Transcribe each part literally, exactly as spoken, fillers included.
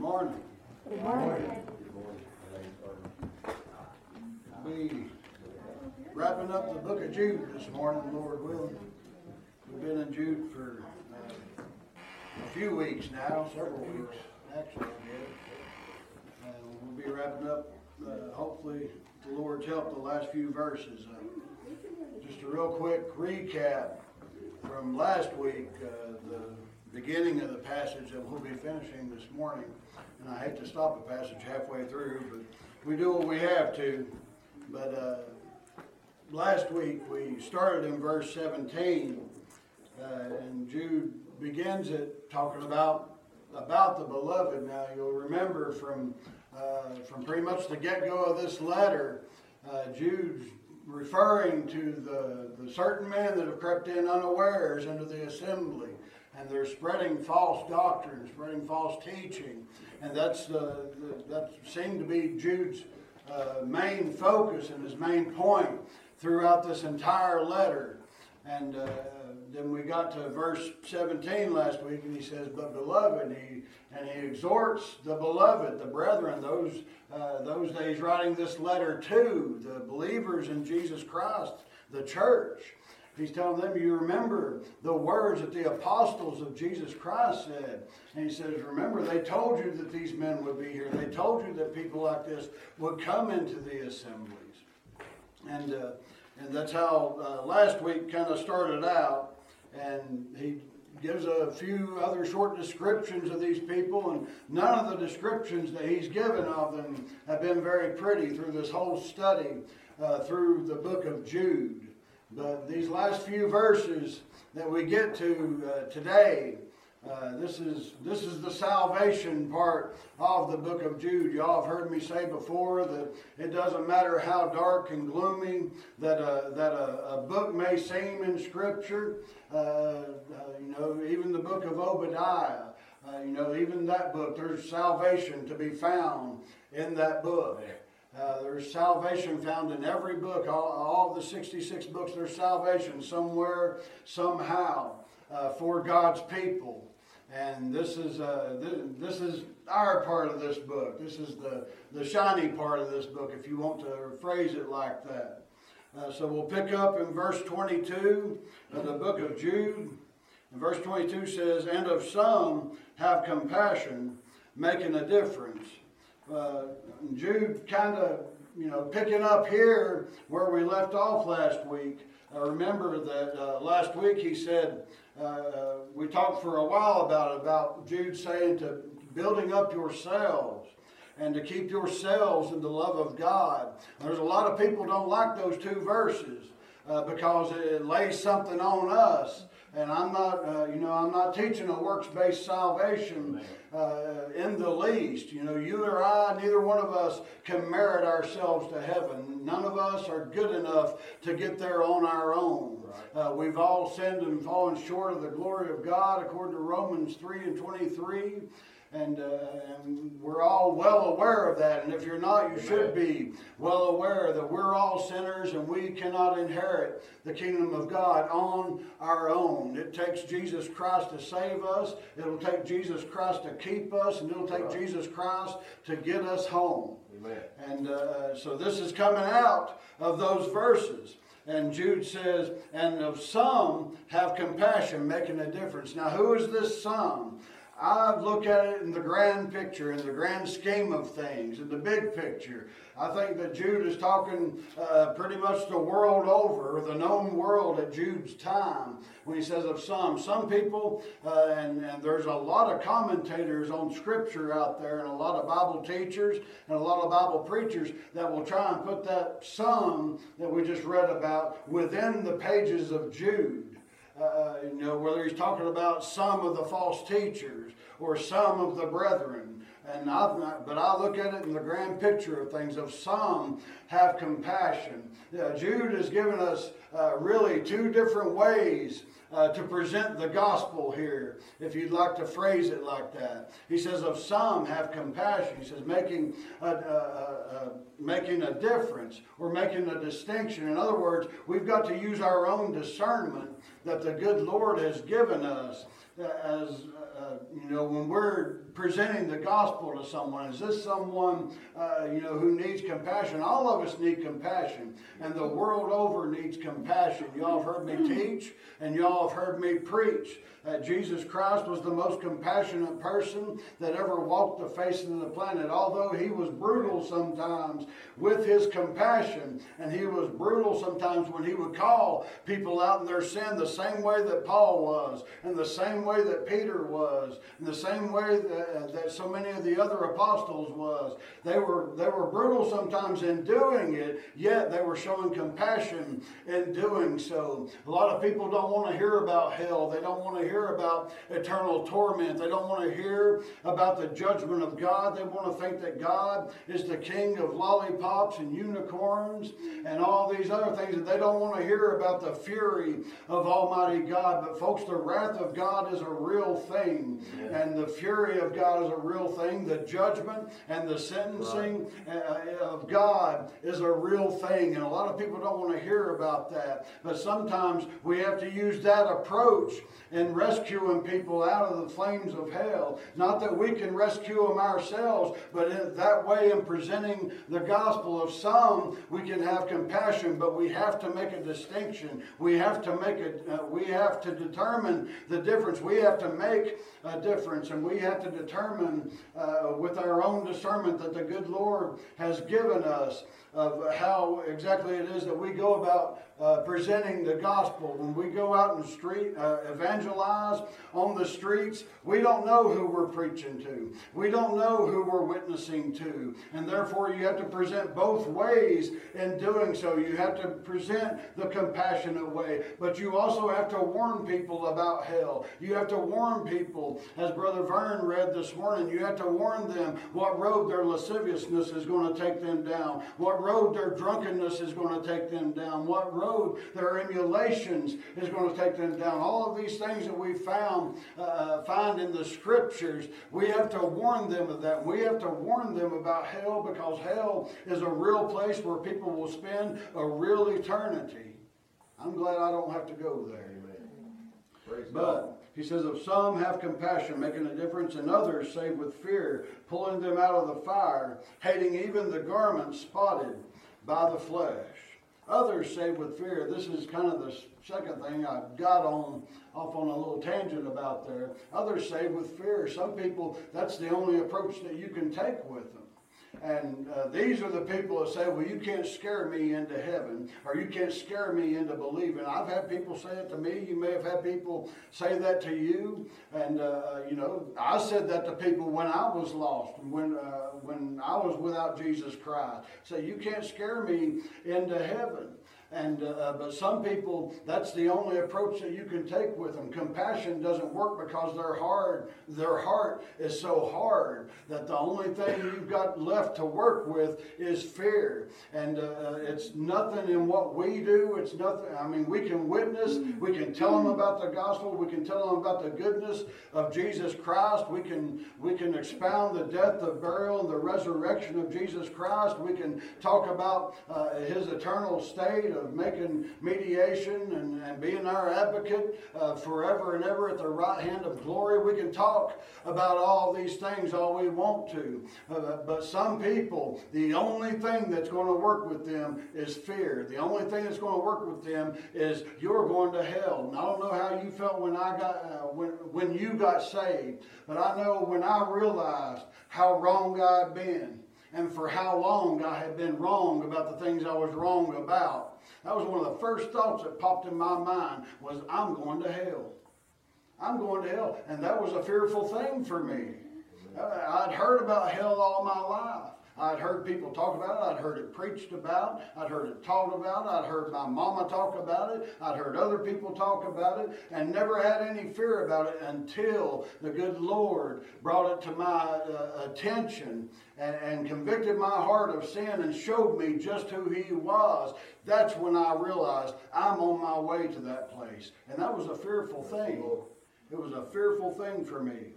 morning. Good morning. Good morning. We wrapping up the book of Jude this morning, Lord willing. We've been in Jude for uh, a few weeks now, several weeks actually. Uh, we'll be wrapping up, uh, hopefully, with the Lord's help, the last few verses. Uh, just a real quick recap from last week, uh, the beginning of the passage that we'll be finishing this morning. And I hate to stop a passage halfway through, but we do what we have to. But uh, last week we started in verse seventeen, uh, and Jude begins it talking about about the beloved. Now you'll remember from uh, from pretty much the get-go of this letter, uh, Jude's referring to the, the certain men that have crept in unawares into the assembly, and they're spreading false doctrine, spreading false teaching, and that's uh, that seemed to be Jude's uh, main focus and his main point throughout this entire letter. And uh, then we got to verse seventeen last week, and he says, "But beloved," he and he exhorts the beloved, the brethren, those uh, those that he's writing this letter to, the believers in Jesus Christ, the church. He's telling them, you remember the words that the apostles of Jesus Christ said. And he says, remember, they told you that these men would be here. They told you that people like this would come into the assemblies. And uh, and that's how uh, last week kind of started out. And he gives a few other short descriptions of these people. And none of the descriptions that he's given of them have been very pretty through this whole study, uh, through the book of Jude. But these last few verses that we get to uh, today, uh, this is this is the salvation part of the book of Jude. Y'all have heard me say before that it doesn't matter how dark and gloomy that a, that a, a book may seem in Scripture. Uh, uh, you know, even the book of Obadiah. Uh, you know, even that book, there's salvation to be found in that book. Uh, there's salvation found in every book, all, all the sixty-six books. There's salvation somewhere, somehow, uh, for God's people. And this is uh, th- this is our part of this book. This is the, the shiny part of this book, if you want to phrase it like that. Uh, so we'll pick up in verse twenty-two of the book of Jude. And verse twenty-two says, "And of some have compassion, making a difference." Uh, Jude kind of, you know, picking up here where we left off last week. Uh, remember that uh, last week he said, uh, we talked for a while about it, about Jude saying to building up yourselves and to keep yourselves in the love of God. And there's a lot of people don't like those two verses uh, because it lays something on us. And I'm not, uh, you know, I'm not teaching a works-based salvation uh, in the least. You know, you or I, neither one of us can merit ourselves to heaven. None of us are good enough to get there on our own. Right. Uh, we've all sinned and fallen short of the glory of God, according to Romans three and twenty-three. And, uh, and we're all well aware of that. And if you're not, you should be well aware that we're all sinners and we cannot inherit the kingdom of God on our own. It takes Jesus Christ to save us. It'll take Jesus Christ to keep us. And it'll take right. Jesus Christ to get us home. Amen. And uh, so this is coming out of those verses. And Jude says, "And of some have compassion, making a difference." Now, who is this some? I look at it in the grand picture, in the grand scheme of things, in the big picture. I think that Jude is talking uh, pretty much the world over, the known world at Jude's time, when he says of some. Some people, uh, and, and there's a lot of commentators on Scripture out there, and a lot of Bible teachers, and a lot of Bible preachers that will try and put that some that we just read about within the pages of Jude. Uh, you know, whether he's talking about some of the false teachers or some of the brethren. And I've not, but I look at it in the grand picture of things, of some have compassion. Uh, Jude has given us uh, really two different ways uh, to present the gospel here, if you'd like to phrase it like that. He says, of some have compassion. He says, making a, a, a, a, making a difference or making a distinction. In other words, we've got to use our own discernment that the good Lord has given us as uh, you know, when we're presenting the gospel to someone, is this someone, uh, you know, who needs compassion? All of us need compassion, and the world over needs compassion. Y'all have heard me teach, and y'all have heard me preach. Uh, Jesus Christ was the most compassionate person that ever walked the face of the planet. Although he was brutal sometimes with his compassion, and he was brutal sometimes when he would call people out in their sin, the same way that Paul was, and the same way that Peter was, and the same way that, that so many of the other apostles was. They were, they were brutal sometimes in doing it, yet they were showing compassion in doing so. A lot of people don't want to hear about hell. They don't want to hear about eternal torment. They don't want to hear about the judgment of God. They want to think that God is the king of lollipops and unicorns and all these other things, and they don't want to hear about the fury of Almighty God. But folks, the wrath of God is a real thing, yeah. And the fury of God is a real thing. The judgment and the sentencing right. of God is a real thing, and a lot of people don't want to hear about that. But sometimes we have to use that approach in rescuing people out of the flames of hell. Not that we can rescue them ourselves, but in that way, in presenting the gospel of some, we can have compassion, but we have to make a distinction. We have to make it. Uh, we have to determine the difference. We have to make a difference, and we have to determine uh, with our own discernment that the good Lord has given us of how exactly it is that we go about uh, presenting the gospel. When we go out in the street, uh, evangelize on the streets, we don't know who we're preaching to. We don't know who we're witnessing to. And therefore, you have to present both ways in doing so. You have to present the compassionate way, but you also have to warn people about hell. You have to warn people, as Brother Vern read this morning, you have to warn them what road their lasciviousness is going to take them down, what road their drunkenness is going to take them down, what road their emulations is going to take them down. All of these things that we found uh, find in the scriptures, we have to warn them of that. We have to warn them about hell, because hell is a real place where people will spend a real eternity. I'm glad I don't have to go there. Amen. But he says, of some have compassion, making a difference, and others save with fear, pulling them out of the fire, hating even the garment spotted by the flesh. Others save with fear. This is kind of the second thing I got on off on a little tangent about there. Others save with fear. Some people, that's the only approach that you can take with them. And uh, these are the people that say, well, you can't scare me into heaven, or you can't scare me into believing. I've had people say it to me. You may have had people say that to you. And, uh, you know, I said that to people when I was lost, when uh, when I was without Jesus Christ. Say, you can't scare me into heaven. And uh, but some people, that's the only approach that you can take with them. Compassion doesn't work because their hard, their heart is so hard that the only thing you've got left to work with is fear. And uh, it's nothing in what we do. It's nothing. I mean, we can witness. We can tell them about the gospel. We can tell them about the goodness of Jesus Christ. We can we can expound the death, the burial, and the resurrection of Jesus Christ. We can talk about uh, his eternal state, of making mediation and, and being our advocate uh, forever and ever at the right hand of glory. We can talk about all these things all we want to. Uh, but some people, the only thing that's going to work with them is fear. The only thing that's going to work with them is you're going to hell. And I don't know how you felt when I got uh, when when you got saved, but I know when I realized how wrong I'd been and for how long I had been wrong about the things I was wrong about, that was one of the first thoughts that popped in my mind was, I'm going to hell. I'm going to hell. And that was a fearful thing for me. I'd heard about hell all my life. I'd heard people talk about it. I'd heard it preached about. I'd heard it taught about. I'd heard my mama talk about it. I'd heard other people talk about it, and never had any fear about it until the good Lord brought it to my uh, attention and, and convicted my heart of sin and showed me just who he was. That's when I realized I'm on my way to that place. And that was a fearful thing. It was a fearful thing for me.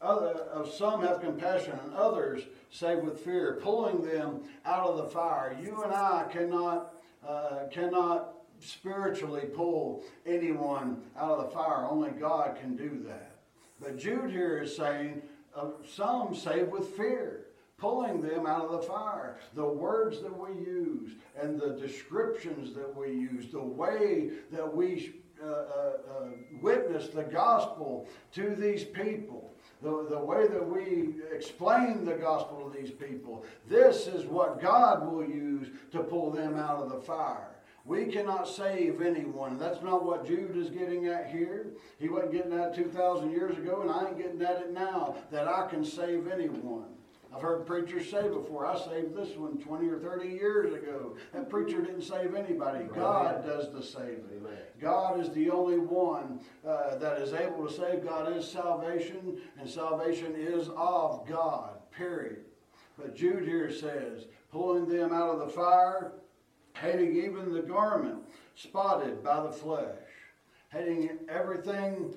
Other, of some have compassion, and others save with fear, pulling them out of the fire. You and I cannot uh, cannot spiritually pull anyone out of the fire. Only God can do that. But Jude here is saying, uh, some saved with fear, pulling them out of the fire. The words that we use and the descriptions that we use, the way that we uh, uh, uh, witness the gospel to these people, the, the way that we explain the gospel to these people, this is what God will use to pull them out of the fire. We cannot save anyone. That's not what Jude is getting at here. He wasn't getting at it two thousand years ago, and I ain't getting at it now, that I can save anyone. I've heard preachers say before, I saved this one twenty or thirty years ago. That preacher didn't save anybody. Right. God does the saving. Right. God is the only one uh, that is able to save. God is salvation, and salvation is of God, period. But Jude here says, pulling them out of the fire, hating even the garment spotted by the flesh, hating everything,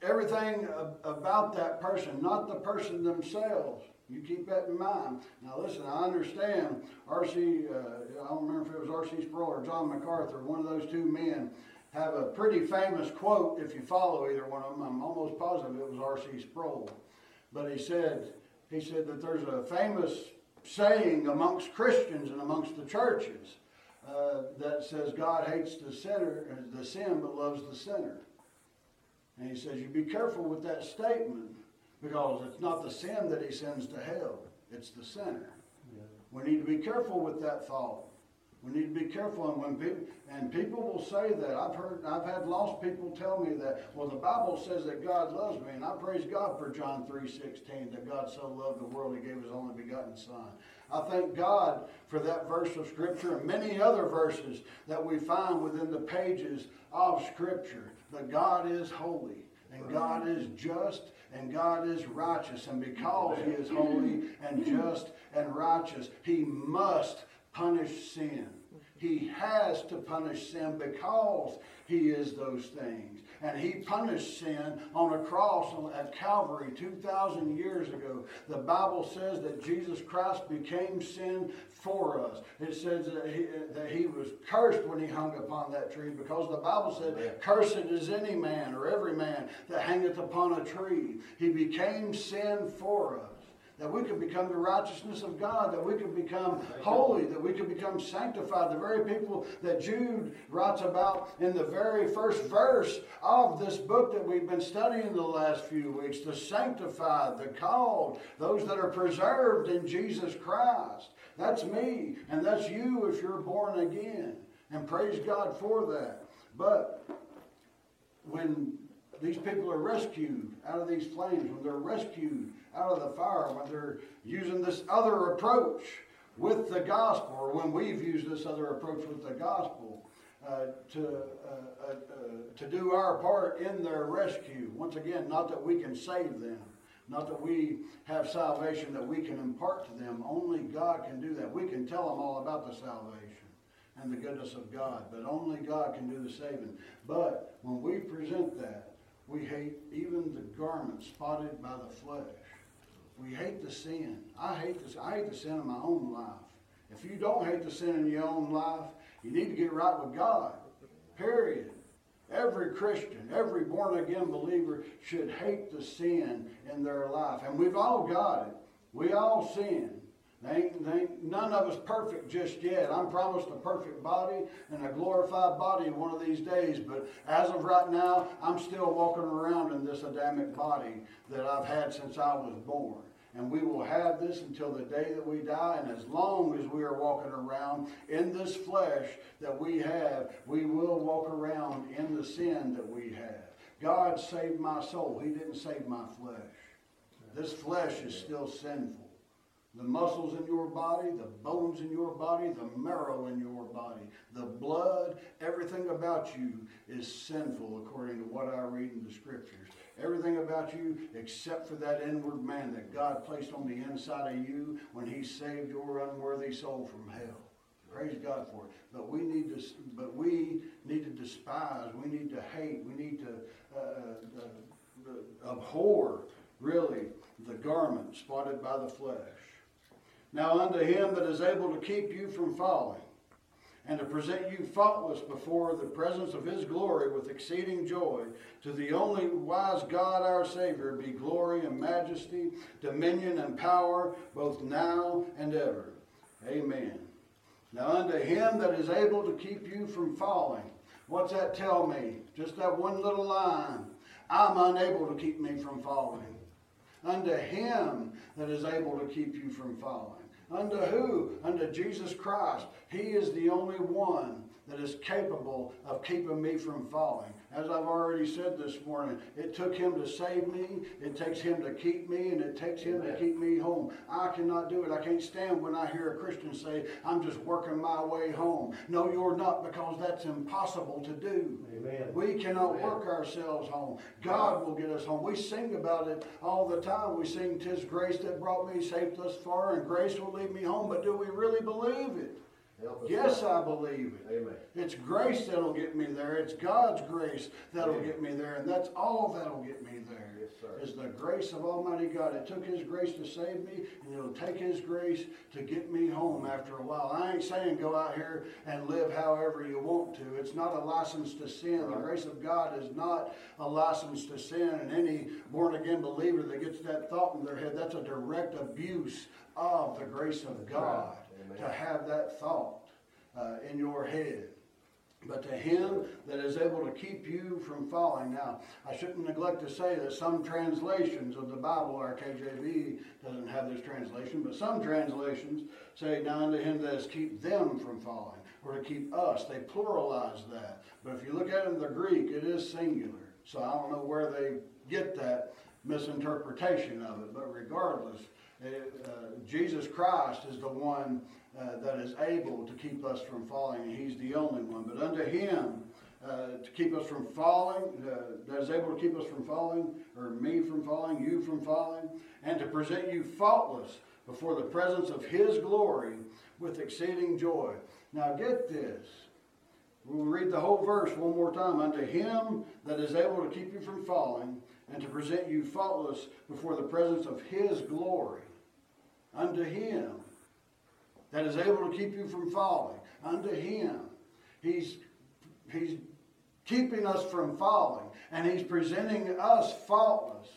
everything about that person, not the person themselves. You keep that in mind. Now listen, I understand R C, uh, I don't remember if it was R C Sproul or John MacArthur, one of those two men, have a pretty famous quote, if you follow either one of them. I'm almost positive it was R C Sproul. But he said, he said that there's a famous saying amongst Christians and amongst the churches uh, that says God hates the sinner, the sin, but loves the sinner. And he says you be careful with that statement, because it's not the sin that he sends to hell, it's the sinner. Yeah. We need to be careful with that thought. We need to be careful, and when people and people will say that. I've heard, I've had lost people tell me that, well, the Bible says that God loves me, and I praise God for John three sixteen, that God so loved the world he gave his only begotten Son. I thank God for that verse of Scripture and many other verses that we find within the pages of Scripture. That God is holy, and God is just, and God is righteous, and because he is holy and just and righteous, he must punish sin. He has to punish sin because he is those things. And he punished sin on a cross at Calvary two thousand years ago. The Bible says that Jesus Christ became sin for us. It says that he, that he was cursed when he hung upon that tree, because the Bible said, cursed is any man or every man that hangeth upon a tree. He became sin for us, that we could become the righteousness of God, that we could become holy, that we could become sanctified. The very people that Jude writes about in the very first verse of this book that we've been studying the last few weeks, the sanctified, the called, those that are preserved in Jesus Christ. That's me, and that's you if you're born again. And praise God for that. But when these people are rescued out of these flames, when they're rescued out of the fire, when they're using this other approach with the gospel, or when we've used this other approach with the gospel uh, to uh, uh, uh, to do our part in their rescue. Once again, not that we can save them, not that we have salvation that we can impart to them. Only God can do that. We can tell them all about the salvation and the goodness of God, but only God can do the saving. But when we present that, we hate even the garment spotted by the flesh. We hate the sin. I hate this. I hate the sin in my own life. If you don't hate the sin in your own life, you need to get right with God. Period. Every Christian, every born-again believer should hate the sin in their life. And we've all got it. We all sin. They ain't, they ain't, none of us perfect just yet. I'm promised a perfect body and a glorified body one of these days. But as of right now, I'm still walking around in this Adamic body that I've had since I was born. And we will have this until the day that we die. And as long as we are walking around in this flesh that we have, we will walk around in the sin that we have. God saved my soul. He didn't save my flesh. This flesh is still sinful. The muscles in your body, the bones in your body, the marrow in your body, the blood, everything about you is sinful according to what I read in the Scriptures. Everything about you except for that inward man that God placed on the inside of you when he saved your unworthy soul from hell. Praise God for it. But we need to, but we need to despise, we need to hate, we need to uh, uh, abhor, really, the garment spotted by the flesh. Now unto him that is able to keep you from falling, and to present you faultless before the presence of his glory with exceeding joy. To the only wise God our Savior be glory and majesty, dominion and power, both now and ever. Amen. Now unto him that is able to keep you from falling. What's that tell me? Just that one little line. I'm unable to keep me from falling. Unto him that is able to keep you from falling. Unto who? Unto Jesus Christ. He is the only one that is capable of keeping me from falling. As I've already said this morning, it took him to save me, it takes him to keep me, and it takes him Amen. To keep me home. I cannot do it. I can't stand when I hear a Christian say, I'm just working my way home. No, you're not, because that's impossible to do. Amen. We cannot Amen. Work ourselves home. God will get us home. We sing about it all the time. We sing, 'Tis grace that brought me safe thus far, and grace will lead me home. But do we really believe it? Yes, I believe it. Amen. It's grace that'll get me there. It's God's grace that'll Amen. Get me there. And that's all that'll get me there. Yes, sir. Is the grace of Almighty God. It took his grace to save me, and it'll take his grace to get me home after a while. I ain't saying go out here and live however you want to. It's not a license to sin. Right. The grace of God is not a license to sin. And any born-again believer that gets that thought in their head, that's a direct abuse of the grace of God. Right. To have that thought uh, in your head. But to him that is able to keep you from falling. Now, I shouldn't neglect to say that some translations of the Bible, our K J V doesn't have this translation, but some translations say, now unto him that is keep them from falling, or to keep us. They pluralize that. But if you look at it in the Greek, it is singular. So I don't know where they get that misinterpretation of it, but regardless, It, uh, Jesus Christ is the one uh, that is able to keep us from falling, and he's the only one. But unto him uh, to keep us from falling, uh, that is able to keep us from falling, or me from falling, you from falling, and to present you faultless before the presence of his glory with exceeding joy. Now get this. We'll read the whole verse one more time. Unto him that is able to keep you from falling, and to present you faultless before the presence of his glory. Unto him that is able to keep you from falling. Unto him. He's, he's keeping us from falling. And he's presenting us faultless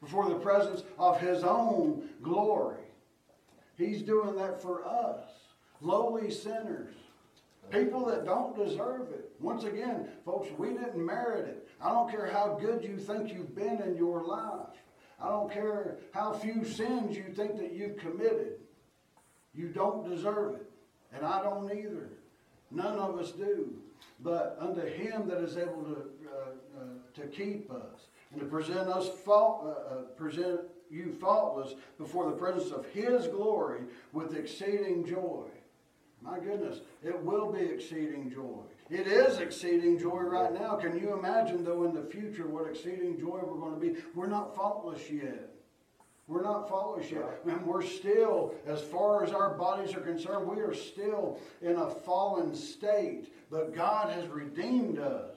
before the presence of his own glory. He's doing that for us. Lowly sinners. People that don't deserve it. Once again, folks, we didn't merit it. I don't care how good you think you've been in your life. I don't care how few sins you think that you've committed. You don't deserve it. And I don't either. None of us do. But unto him that is able to uh, uh, to keep us and to present us fault, uh, uh, present you faultless before the presence of his glory with exceeding joy. My goodness, it will be exceeding joy. It is exceeding joy right now. Can you imagine, though, in the future what exceeding joy we're going to be? We're not faultless yet. We're not faultless yet. And we're still, as far as our bodies are concerned, we are still in a fallen state. But God has redeemed us.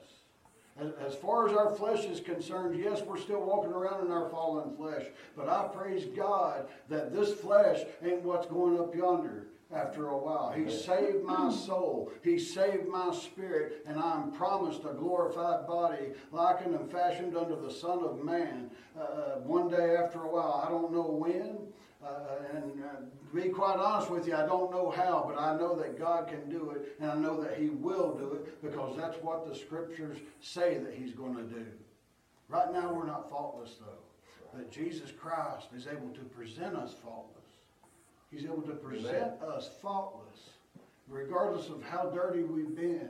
As far as our flesh is concerned, yes, we're still walking around in our fallen flesh. But I praise God that this flesh ain't what's going up yonder. After a while, he saved my soul, he saved my spirit, and I'm promised a glorified body likened and fashioned unto the Son of Man. Uh, one day after a while, I don't know when, uh, and uh, to be quite honest with you, I don't know how, but I know that God can do it, and I know that he will do it, because that's what the scriptures say that he's going to do. Right now, we're not faultless, though, but Jesus Christ is able to present us faultless. He's able to present Amen. Us faultless, regardless of how dirty we've been.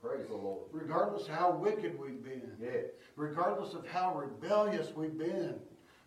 Praise the Lord. Regardless of how wicked we've been. Yes. Regardless of how rebellious we've been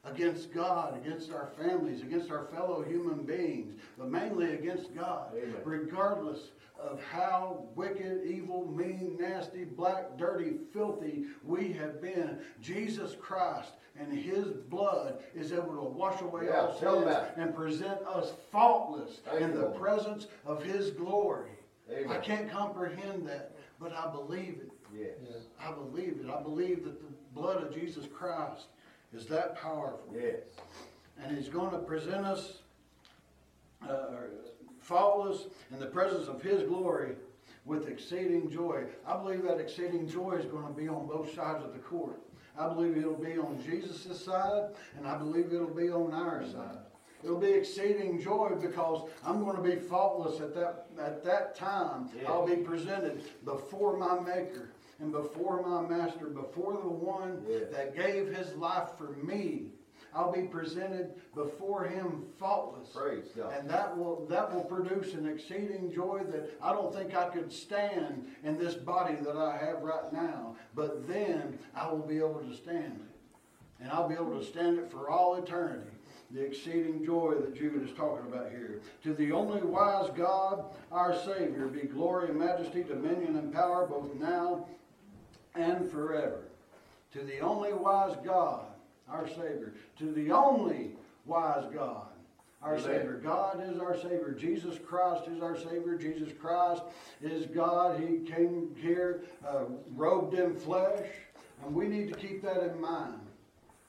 against God, against our families, against our fellow human beings, but mainly against God. Amen. Regardless of how wicked, evil, mean, nasty, black, dirty, filthy we have been, Jesus Christ and his blood is able to wash away yeah, all sins and present us faultless Thank in you, the Lord. Presence of his glory. Amen. I can't comprehend that, but I believe it. Yes. Yes. I believe it. I believe that the blood of Jesus Christ is that powerful. Yes. And he's going to present us uh, follows in the presence of his glory with exceeding joy. I believe that exceeding joy is going to be on both sides of the court. I believe it'll be on Jesus' side, and I believe it'll be on our side. It'll be exceeding joy because I'm going to be faultless at that at that time. Yeah. I'll be presented before my Maker and before my Master, before the one yeah. that gave his life for me. I'll be presented before him faultless. Praise God. And that will that will produce an exceeding joy that I don't think I could stand in this body that I have right now. But then I will be able to stand it. And I'll be able to stand it for all eternity. The exceeding joy that Jude is talking about here. To the only wise God, our Savior, be glory and majesty, dominion and power, both now and forever. To the only wise God, our Savior. To the only wise God, our Amen. Savior. God is our Savior. Jesus Christ is our Savior. Jesus Christ is God. He came here uh, robed in flesh. And we need to keep that in mind.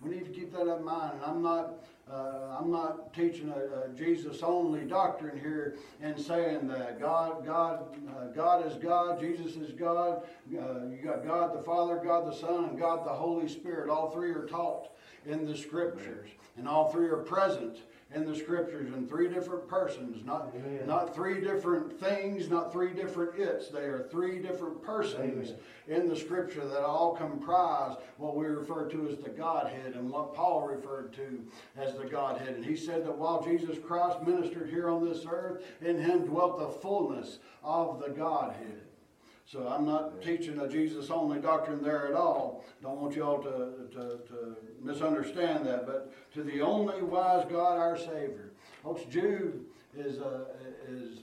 We need to keep that in mind. And I'm not, uh, I'm not teaching a, a Jesus-only doctrine here and saying that God, God, uh, God is God, Jesus is God. Uh, you got God the Father, God the Son, and God the Holy Spirit. All three are taught in the Scriptures, and all three are present in the Scriptures in three different persons, not Amen. Not three different things, not three different it's. They are three different persons Amen. In the Scripture that all comprise what we refer to as the Godhead and what Paul referred to as the Godhead. And he said that while Jesus Christ ministered here on this earth, in him dwelt the fullness of the Godhead. So I'm not teaching a Jesus-only doctrine there at all. Don't want you all to, to, to misunderstand that. But to the only wise God, our Savior. Folks, Jude is, uh, is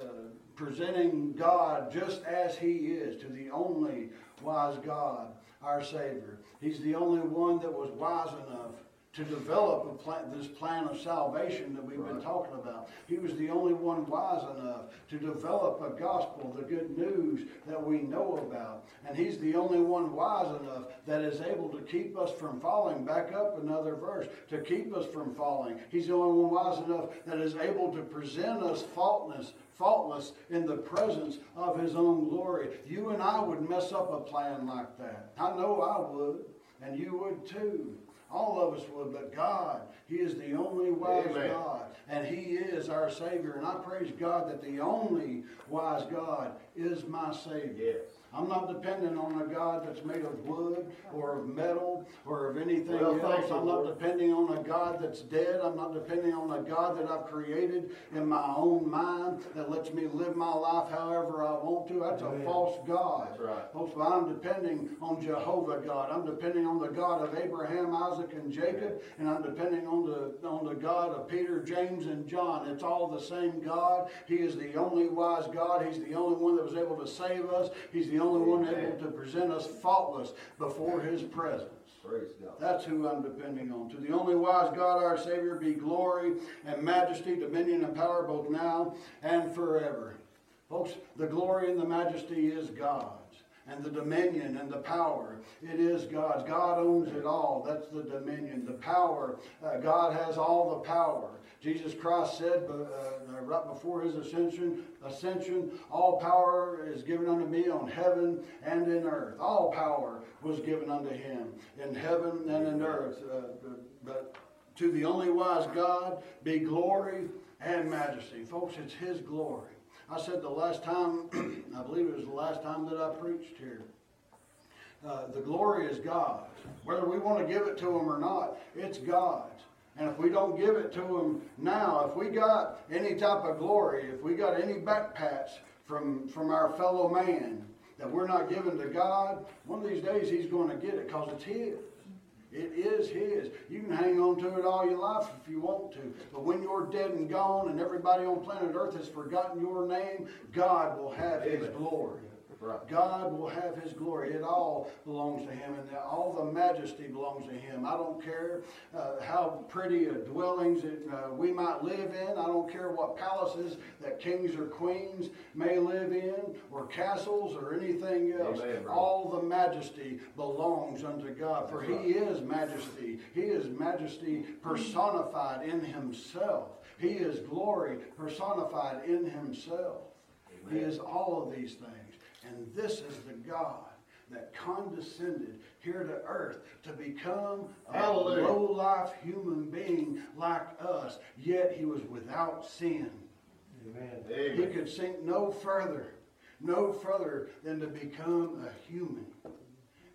uh, presenting God just as he is, to the only wise God, our Savior. He's the only one that was wise enough to develop a plan, this plan of salvation that we've right. been talking about. He was the only one wise enough to develop a gospel, the good news that we know about. And he's the only one wise enough that is able to keep us from falling. Back up another verse. To keep us from falling. He's the only one wise enough that is able to present us faultless, faultless in the presence of his own glory. You and I would mess up a plan like that. I know I would. And you would too. All of us would, but God, he is the only wise Amen. God, and he is our Savior. And I praise God that the only wise God is my Savior. Yes. I'm not dependent on a God that's made of wood or of metal or of anything well, else. I'm not depending on a God that's dead. I'm not depending on a God that I've created in my own mind that lets me live my life however I want to. That's Amen. A false God. That's right. Folks, but I'm depending on Jehovah God. I'm depending on the God of Abraham, Isaac, and Jacob. And I'm depending on the, on the God of Peter, James, and John. It's all the same God. He is the only wise God. He's the only one that was able to save us. He's the The only one able to present us faultless before his presence. Praise God. That's who I'm depending on. To the only wise God, our Savior, be glory and majesty, dominion and power, both now and forever. Folks, the glory and the majesty is God's, and the dominion and the power, it is God's. God owns it all. That's the dominion. The power, uh, God has all the power. Jesus Christ said uh, right before his ascension, ascension, all power is given unto me on heaven and in earth. All power was given unto him in heaven and in earth. Uh, but to the only wise God be glory and majesty. Folks, it's his glory. I said the last time, I believe it was the last time that I preached here, uh, the glory is God's. Whether we want to give it to him or not, it's God's. And if we don't give it to him now, if we got any type of glory, if we got any backpats from, from our fellow man that we're not giving to God, one of these days he's going to get it because it's his. It is his. You can hang on to it all your life if you want to. But when you're dead and gone and everybody on planet Earth has forgotten your name, God will have Amen. His glory. Right. God will have His glory. It all belongs to Him, and all the majesty belongs to Him. I don't care uh, how pretty uh, dwellings it, uh, we might live in. I don't care what palaces that kings or queens may live in, or castles or anything else. Amen, all the majesty belongs unto God, for That's He right. is majesty. He is majesty personified in Himself. He is glory personified in Himself. Amen. He is all of these things. And this is the God that condescended here to earth to become Hallelujah. a low-life human being like us, yet He was without sin. Amen. Amen. He could sink no further, no further than to become a human.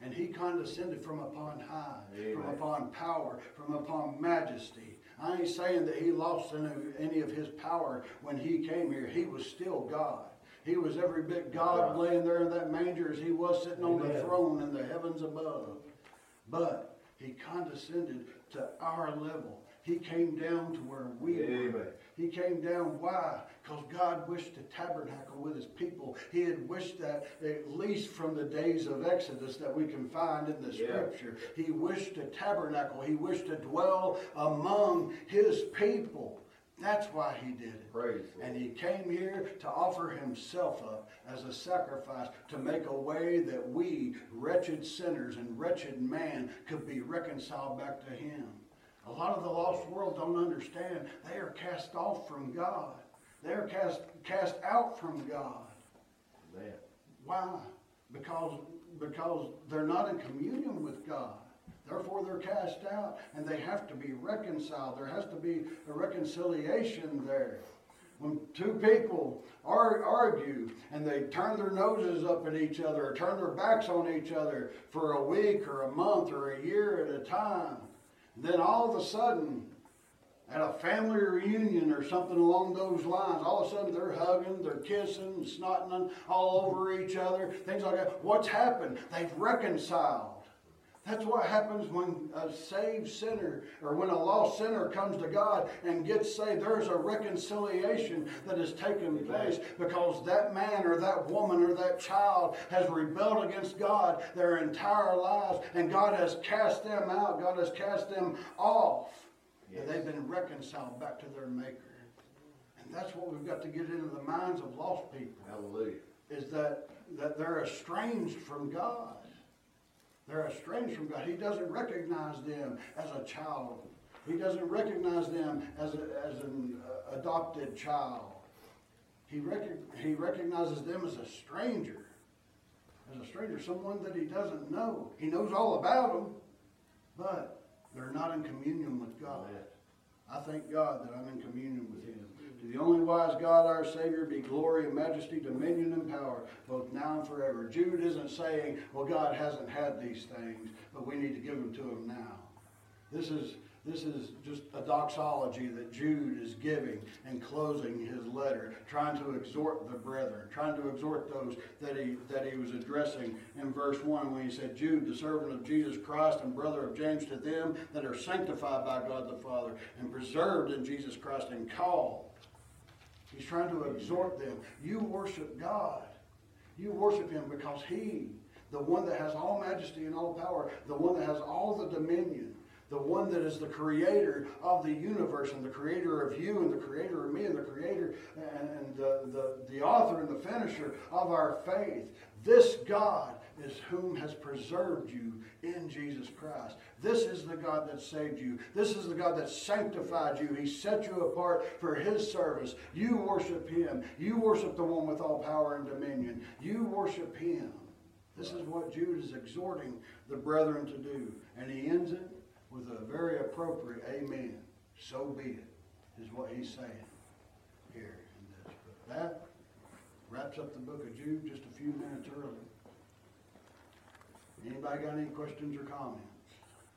And He condescended from upon high, Amen. from upon power, from upon majesty. I ain't saying that He lost any of His power when He came here. He was still God. He was every bit God laying there in that manger as He was sitting Amen. on the throne in the heavens above. But He condescended to our level. He came down to where we Amen. were. He came down. Why? Because God wished to tabernacle with His people. He had wished that, at least from the days of Exodus that we can find in the yeah. Scripture. He wished to tabernacle. He wished to dwell among His people. That's why He did it. Praise and He came here to offer Himself up as a sacrifice to make a way that we, wretched sinners and wretched man, could be reconciled back to Him. A lot of the lost world don't understand. They are cast off from God. They are cast, cast out from God. Amen. Why? Because, because they're not in communion with God. Therefore, they're cast out, and they have to be reconciled. There has to be a reconciliation there. When two people ar- argue and they turn their noses up at each other or turn their backs on each other for a week or a month or a year at a time, then all of a sudden, at a family reunion or something along those lines, all of a sudden they're hugging, they're kissing, and snotting all over each other, things like that. What's happened? They've reconciled. That's what happens when a saved sinner or when a lost sinner comes to God and gets saved. There's a reconciliation that has taken place because that man or that woman or that child has rebelled against God their entire lives, and God has cast them out. God has cast them off. Yes. And they've been reconciled back to their Maker. And that's what we've got to get into the minds of lost people. Hallelujah. Is that, that they're estranged from God. They're estranged from God. He doesn't recognize them as a child. He doesn't recognize them as, a, as an uh, adopted child. He, rec- he recognizes them as a stranger. As a stranger, someone that He doesn't know. He knows all about them, but they're not in communion with God. Amen. I thank God that I'm in communion with Him. To the only wise God, our Savior, be glory and majesty, dominion and power, both now and forever. Jude isn't saying, well, God hasn't had these things, but we need to give them to Him now. This is, this is just a doxology that Jude is giving and closing his letter, trying to exhort the brethren, trying to exhort those that he, that he was addressing in verse one when he said, Jude, the servant of Jesus Christ and brother of James, to them that are sanctified by God the Father and preserved in Jesus Christ and called. He's trying to exhort them. You worship God. You worship Him because He, the one that has all majesty and all power, the one that has all the dominion, the one that is the creator of the universe and the creator of you and the creator of me and the creator and, and the, the, the author and the finisher of our faith. This God is whom has preserved you in Jesus Christ. This is the God that saved you. This is the God that sanctified you. He set you apart for His service. You worship Him. You worship the one with all power and dominion. You worship Him. This is what Jude is exhorting the brethren to do. And he ends it with a very appropriate amen. So be it, is what he's saying here in this. But that wraps up the book of Jude just a few minutes early. Anybody got any questions or comments?